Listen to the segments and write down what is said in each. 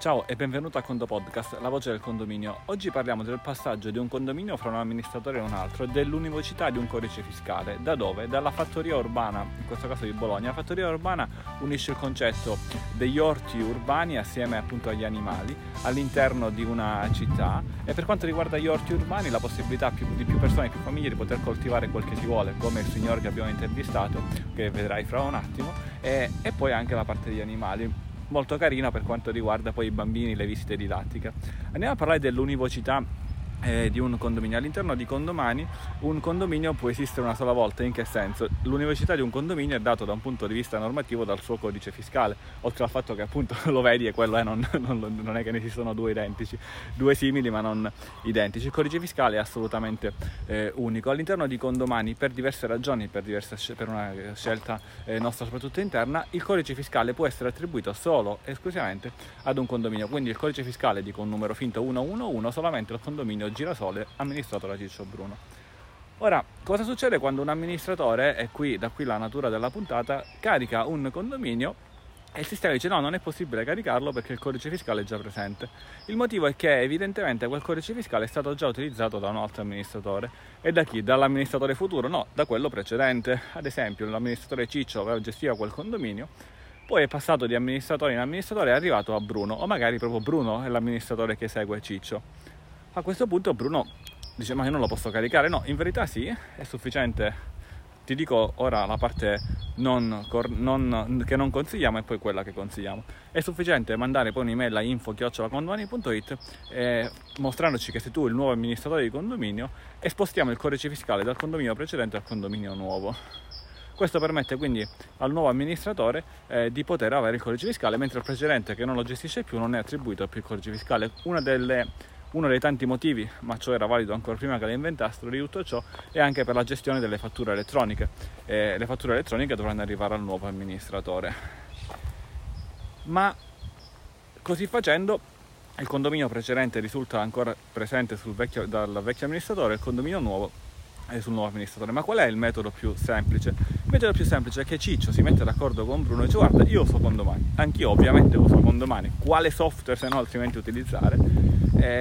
Ciao e benvenuto a Condo Podcast, la voce del condominio. Oggi parliamo del passaggio di un condominio fra un amministratore e un altro e dell'univocità di un codice fiscale. Da dove? Dalla fattoria urbana, in questo caso di Bologna. La fattoria urbana unisce il concetto degli orti urbani assieme appunto agli animali all'interno di una città, e per quanto riguarda gli orti urbani la possibilità di più persone, più famiglie di poter coltivare quel che si vuole, come il signor che abbiamo intervistato, che vedrai fra un attimo, e poi anche la parte degli animali. Molto carina per quanto riguarda poi i bambini, le visite didattiche. Andiamo a parlare dell'univocità di un condominio. All'interno di condomani un condominio può esistere una sola volta. In che senso? L'univocità di un condominio è dato da un punto di vista normativo dal suo codice fiscale, oltre al fatto che appunto lo vedi e quello è, non è che ne esistono due simili ma non identici. Il codice fiscale è assolutamente unico. All'interno di condomani, per diverse ragioni, per una scelta nostra soprattutto interna, il codice fiscale può essere attribuito solo e esclusivamente ad un condominio. Quindi il codice fiscale, dico un numero finto 111, solamente al condominio Girasole, amministrato da Ciccio Bruno. Ora, cosa succede quando un amministratore, e da qui la natura della puntata, carica un condominio e il sistema dice no, non è possibile caricarlo perché il codice fiscale è già presente? Il motivo è che evidentemente quel codice fiscale è stato già utilizzato da un altro amministratore. E da chi? Dall'amministratore futuro? No, da quello precedente. Ad esempio, l'amministratore Ciccio aveva gestito quel condominio, poi è passato di amministratore in amministratore e è arrivato a Bruno, o magari proprio Bruno è l'amministratore che segue Ciccio. A questo punto Bruno dice ma io non lo posso caricare. No, in verità sì, è sufficiente. Ti dico ora la parte che non consigliamo e poi quella che consigliamo. È sufficiente mandare poi un'email a info@condomani.it mostrandoci che sei tu il nuovo amministratore di condominio, e spostiamo il codice fiscale dal condominio precedente al condominio nuovo. Questo permette quindi al nuovo amministratore di poter avere il codice fiscale, mentre il precedente, che non lo gestisce più, non è attribuito più il codice fiscale. Uno dei tanti motivi, ma ciò era valido ancora prima che le inventassero, di tutto ciò è anche per la gestione delle fatture elettroniche. Le fatture elettroniche dovranno arrivare al nuovo amministratore. Ma così facendo il condominio precedente risulta ancora presente dal vecchio amministratore, il condominio nuovo è sul nuovo amministratore. Ma qual è il metodo più semplice? Il metodo più semplice è che Ciccio si mette d'accordo con Bruno e dice guarda, io uso condomani, anch'io ovviamente uso condomani, quale software se no altrimenti utilizzare?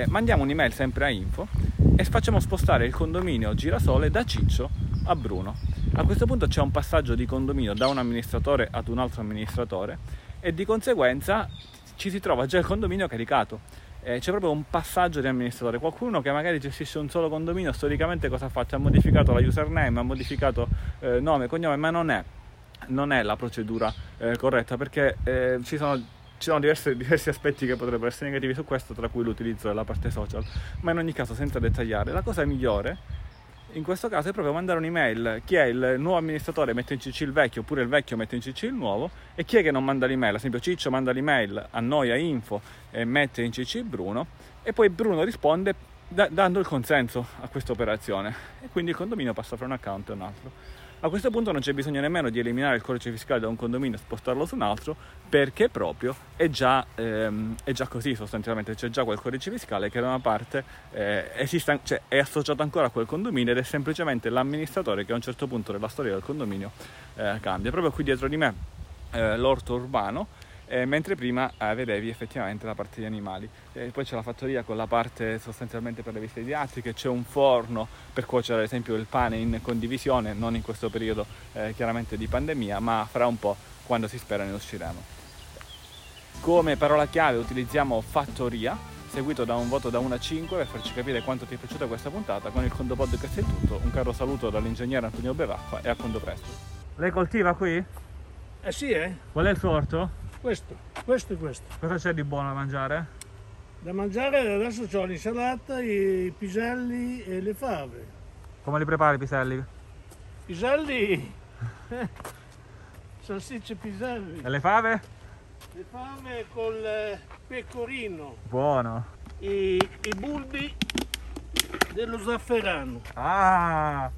Mandiamo un'email sempre a info e facciamo spostare il condominio Girasole da Ciccio a Bruno. A questo punto c'è un passaggio di condominio da un amministratore ad un altro amministratore e di conseguenza ci si trova già il condominio caricato. C'è proprio un passaggio di amministratore. Qualcuno che magari gestisce un solo condominio, storicamente cosa ha fatto? Ha modificato la username, ha modificato nome, cognome, ma non è la procedura corretta, perché ci sono diversi aspetti che potrebbero essere negativi su questo, tra cui l'utilizzo della parte social, ma in ogni caso senza dettagliare. La cosa migliore in questo caso è proprio mandare un'email: chi è il nuovo amministratore mette in cc il vecchio, oppure il vecchio mette in cc il nuovo, e chi è che non manda l'email? Ad esempio Ciccio manda l'email a noi, a info, e mette in cc Bruno, e poi Bruno risponde dando il consenso a questa operazione, e quindi il condominio passa fra un account e un altro. A questo punto non c'è bisogno nemmeno di eliminare il codice fiscale da un condominio e spostarlo su un altro, perché proprio è già così sostanzialmente. C'è già quel codice fiscale che da una parte è associato ancora a quel condominio, ed è semplicemente l'amministratore che a un certo punto della storia del condominio cambia. Proprio qui dietro di me l'orto urbano, mentre prima vedevi effettivamente la parte degli animali, poi c'è la fattoria con la parte sostanzialmente per le visite didattiche, c'è un forno per cuocere ad esempio il pane in condivisione, non in questo periodo chiaramente di pandemia, ma fra un po', quando si spera ne usciremo. Come parola chiave utilizziamo fattoria, seguito da un voto da 1 a 5 per farci capire quanto ti è piaciuta questa puntata. Con il Condo Podcast è tutto, un caro saluto dall'ingegnere Antonio Bevacqua e a Condo presto. Lei coltiva qui? Eh sì, eh. Qual è il suo orto? Questo e questo. Cosa c'è di buono da mangiare? Da mangiare adesso c'ho l'insalata, i piselli e le fave. Come li prepari i piselli? Piselli? Salsicce e piselli. E le fave? Le fave col pecorino. Buono. I bulbi dello zafferano. Ah!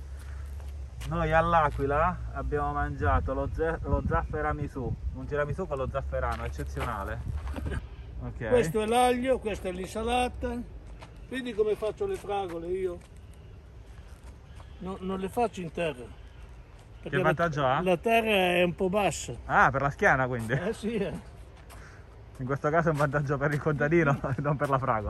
Noi all'Aquila abbiamo mangiato lo zafferamisù, un tiramisù con lo zafferano, eccezionale. Okay. Questo è l'aglio, questa è l'insalata. Vedi come faccio le fragole io? No, non le faccio in terra. Che vantaggio ha? La terra è un po' bassa. Ah, per la schiena quindi? Eh sì. in questo caso è un vantaggio per il contadino e non per la fragola.